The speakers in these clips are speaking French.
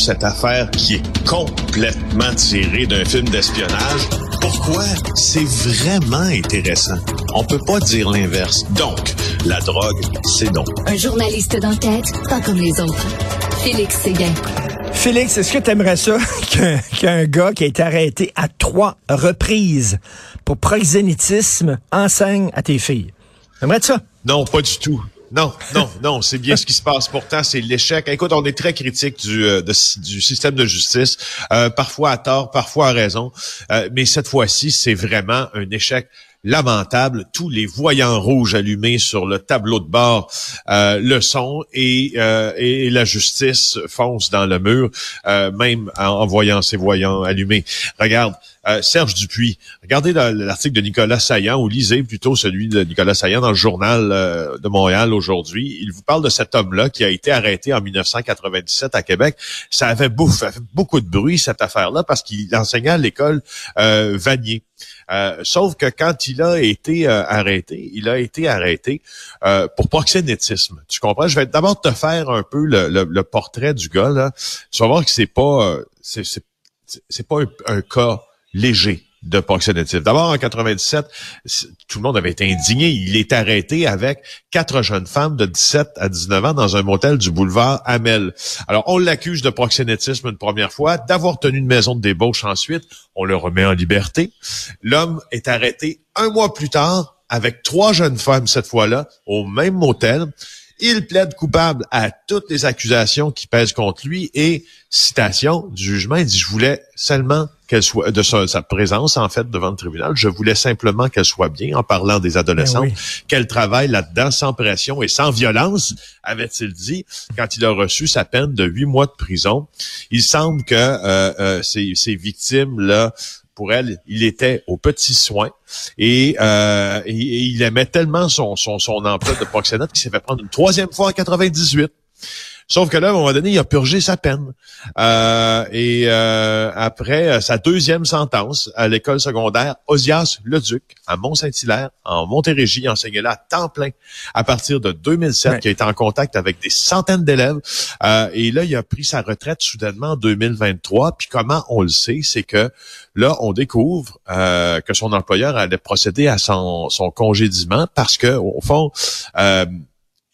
Cette affaire qui est complètement tirée d'un film d'espionnage, pourquoi c'est vraiment intéressant? On peut pas dire l'inverse. Donc, la drogue, c'est donc. Un journaliste d'enquête, pas comme les autres. Félix Séguin. Félix, est-ce que t'aimerais ça qu'un gars qui a été arrêté à 3 reprises pour proxénétisme enseigne à tes filles? T'aimerais-tu ça? Non, pas du tout. Non, c'est bien ce qui se passe. Pourtant, c'est l'échec. Écoute, on est très critique du système de justice, parfois à tort, parfois à raison, mais cette fois-ci, c'est vraiment un échec lamentable. Tous les voyants rouges allumés sur le tableau de bord le sont et la justice fonce dans le mur, même en voyant ces voyants allumés. Regarde, Serge Dupuis, regardez l'article de Nicolas Saillant, ou lisez plutôt celui de Nicolas Saillant dans le Journal de Montréal aujourd'hui. Il vous parle de cet homme-là qui a été arrêté en 1997 à Québec. Ça avait fait beaucoup de bruit, cette affaire-là, parce qu'il enseignait à l'école Vanier. Sauf que quand il a été arrêté, pour proxénétisme. Tu comprends? Je vais d'abord te faire un peu le portrait du gars, là. Tu vas voir que c'est pas un cas léger de proxénétisme. D'abord, en 97, tout le monde avait été indigné. Il est arrêté avec 4 jeunes femmes de 17 à 19 ans dans un motel du boulevard Hamel. Alors, on l'accuse de proxénétisme une première fois, d'avoir tenu une maison de débauche ensuite. On le remet en liberté. L'homme est arrêté 1 mois plus tard avec 3 jeunes femmes, cette fois-là, au même motel. Il plaide coupable à toutes les accusations qui pèsent contre lui et, citation du jugement, il dit « Je voulais seulement qu'elle soit de sa présence, en fait, devant le tribunal. Je voulais simplement qu'elle soit bien, en parlant des adolescentes, qu'elle travaille là-dedans sans pression et sans violence », avait-il dit, quand il a reçu sa peine de 8 mois de prison. Il semble que ces victimes-là, pour elle, il était aux petits soins et il aimait tellement son emploi de proxénète qu'il s'est fait prendre une 3e fois en 98. Sauf que là, à un moment donné, il a purgé sa peine. Après sa 2e sentence à l'école secondaire Osias-le-Duc, à Mont-Saint-Hilaire, en Montérégie, il enseignait là à temps plein à partir de 2007, qui a été en contact avec des centaines d'élèves. Et là, il a pris sa retraite soudainement en 2023. Puis comment on le sait, c'est que là, on découvre que son employeur allait procéder à son congédiement parce que, au fond,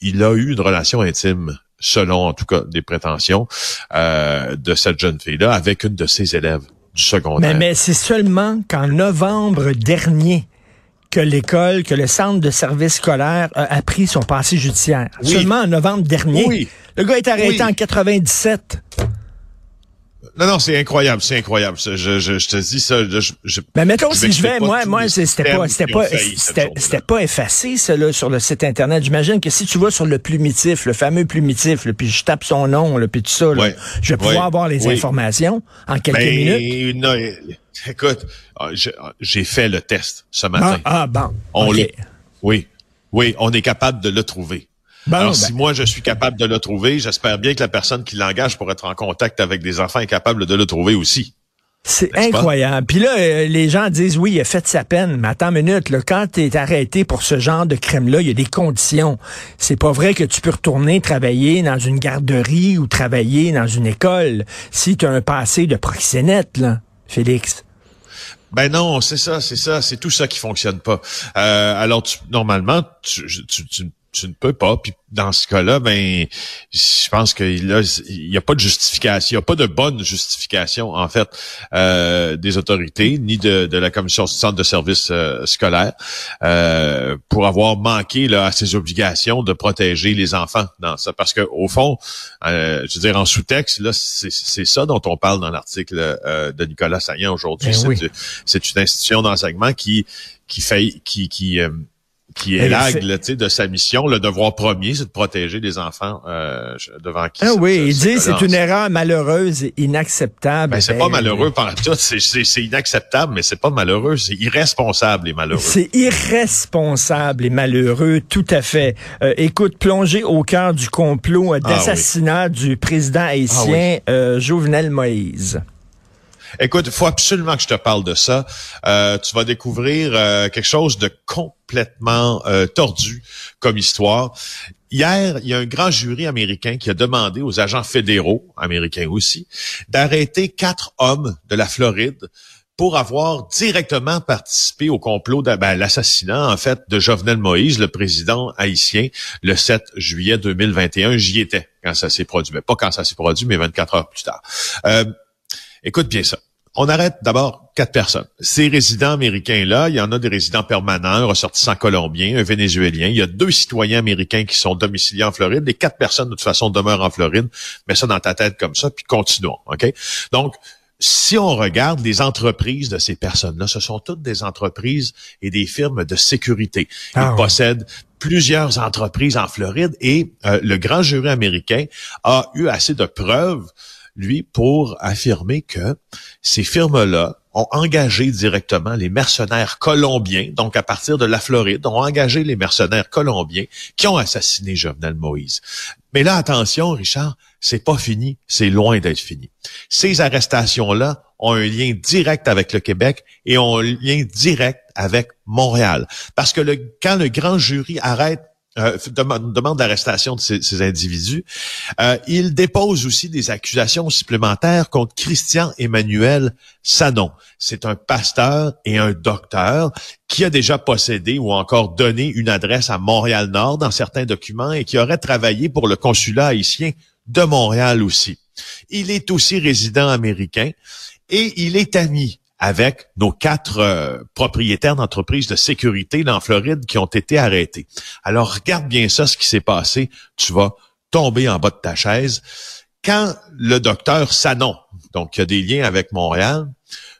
il a eu une relation intime, selon en tout cas des prétentions de cette jeune fille-là, avec une de ses élèves du secondaire. Mais c'est seulement qu'en novembre dernier que l'école, que le centre de service scolaire a appris son passé judiciaire. Oui. Seulement en novembre dernier. Oui. Le gars est arrêté en 97. Non, c'est incroyable, Je te dis ça. Mais mettons, si je vais, moi, c'était pas effacé, ça, là, sur le site Internet. J'imagine que si tu vas sur le plumitif, le fameux plumitif, là, puis je tape son nom, là, puis tout ça, là, je vais pouvoir avoir les informations en quelques minutes. Non, écoute, j'ai fait le test ce matin. On est capable de le trouver. Si moi, je suis capable de le trouver, j'espère bien que la personne qui l'engage pour être en contact avec des enfants est capable de le trouver aussi. C'est incroyable. Puis là, les gens disent, oui, il a fait sa peine. Mais attends une minute, là, quand tu es arrêté pour ce genre de crime-là, il y a des conditions. C'est pas vrai que tu peux retourner travailler dans une garderie ou travailler dans une école si tu as un passé de proxénète, là, Félix. Ben non, c'est ça. C'est tout ça qui fonctionne pas. Alors, normalement, tu ne peux pas. Puis dans ce cas-là, je pense que il y a pas de justification, il y a pas de bonne justification en fait des autorités ni de la commission du centre de service scolaire pour avoir manqué là à ses obligations de protéger les enfants dans ça. Parce que au fond, je veux dire en sous-texte là, c'est ça dont on parle dans l'article de Nicolas Saillant aujourd'hui. C'est une institution d'enseignement qui qui est l'aigle de sa mission, le devoir premier, c'est de protéger les enfants devant qui. Ah oui, il dit c'est une erreur malheureuse et inacceptable. Ben, c'est pas malheureux par tout, c'est inacceptable, mais c'est pas malheureux, c'est irresponsable et malheureux. C'est irresponsable et malheureux, tout à fait. Écoute, plongé au cœur du complot d'assassinat du président haïtien Jouvenel Moïse. Écoute, il faut absolument que je te parle de ça. Tu vas découvrir quelque chose de complètement tordu comme histoire. Hier, il y a un grand jury américain qui a demandé aux agents fédéraux, américains aussi, d'arrêter 4 hommes de la Floride pour avoir directement participé au complot, l'assassinat, en fait, de Jouvenel Moïse, le président haïtien, le 7 juillet 2021. J'y étais quand ça s'est produit. Mais pas quand ça s'est produit, mais 24 heures plus tard. Écoute bien ça. On arrête d'abord 4 personnes. Ces résidents américains-là, il y en a des résidents permanents, un ressortissant colombien, un vénézuélien. Il y a 2 citoyens américains qui sont domiciliés en Floride. Les 4 personnes, de toute façon, demeurent en Floride. Mets ça dans ta tête comme ça, puis continuons. OK? Donc, si on regarde les entreprises de ces personnes-là, ce sont toutes des entreprises et des firmes de sécurité. Ils possèdent plusieurs entreprises en Floride et le grand jury américain a eu assez de preuves lui, pour affirmer que ces firmes-là ont engagé directement les mercenaires colombiens, donc à partir de la Floride, ont engagé les mercenaires colombiens qui ont assassiné Jouvenel Moïse. Mais là, attention, Richard, c'est pas fini, c'est loin d'être fini. Ces arrestations-là ont un lien direct avec le Québec et ont un lien direct avec Montréal. Parce que quand le grand jury arrête demande l'arrestation de ces individus. Il dépose aussi des accusations supplémentaires contre Christian Emmanuel Sanon. C'est un pasteur et un docteur qui a déjà possédé ou encore donné une adresse à Montréal-Nord dans certains documents et qui aurait travaillé pour le consulat haïtien de Montréal aussi. Il est aussi résident américain et il est ami avec nos 4 propriétaires d'entreprises de sécurité en Floride qui ont été arrêtés. Alors, regarde bien ça, ce qui s'est passé. Tu vas tomber en bas de ta chaise. Quand le docteur Sanon, donc qui a des liens avec Montréal,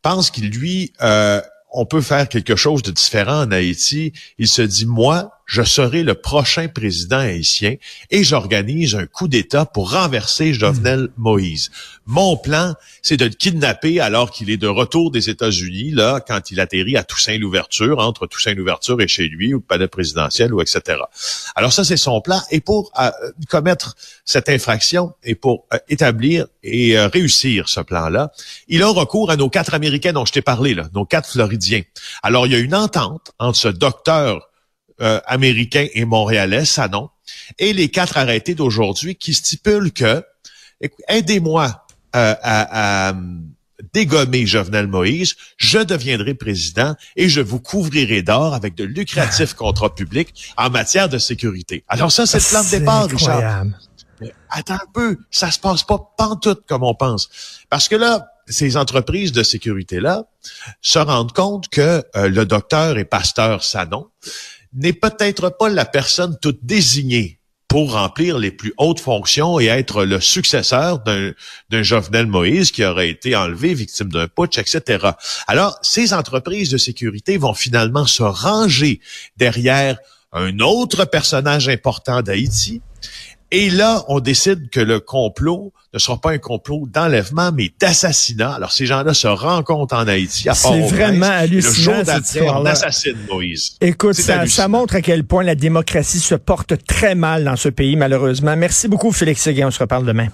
pense qu'il lui, on peut faire quelque chose de différent en Haïti, il se dit, moi, je serai le prochain président haïtien et j'organise un coup d'État pour renverser Jouvenel Moïse. Mon plan, c'est de le kidnapper alors qu'il est de retour des États-Unis, là, quand il atterrit à Toussaint-L'Ouverture, entre Toussaint-L'Ouverture et chez lui, ou le palais présidentiel, ou etc. Alors ça, c'est son plan. Et pour commettre cette infraction et pour établir et réussir ce plan-là, il a recours à nos 4 Américains dont je t'ai parlé, là, nos 4 Floridiens. Alors, il y a une entente entre ce docteur américain et montréalais, Sanon, et les 4 arrêtés d'aujourd'hui qui stipulent que, aidez-moi à dégommer Jouvenel Moïse, je deviendrai président et je vous couvrirai d'or avec de lucratifs contrats publics en matière de sécurité. Alors ça, c'est le plan de départ, incroyable. Richard. Mais attends un peu, ça se passe pas pantoute comme on pense. Parce que là, ces entreprises de sécurité-là se rendent compte que le docteur et pasteur Sanon n'est peut-être pas la personne toute désignée pour remplir les plus hautes fonctions et être le successeur d'un Jouvenel Moïse qui aurait été enlevé, victime d'un putsch, etc. Alors, ces entreprises de sécurité vont finalement se ranger derrière un autre personnage important d'Haïti. Et là, on décide que le complot ne sera pas un complot d'enlèvement, mais d'assassinat. Alors, ces gens-là se rencontrent en Haïti, à Port-au-Prince. C'est vraiment hallucinant, cette histoire-là. Le jour d'après, on assassine Moïse. Écoute, ça montre à quel point la démocratie se porte très mal dans ce pays, malheureusement. Merci beaucoup, Félix Séguin. On se reparle demain.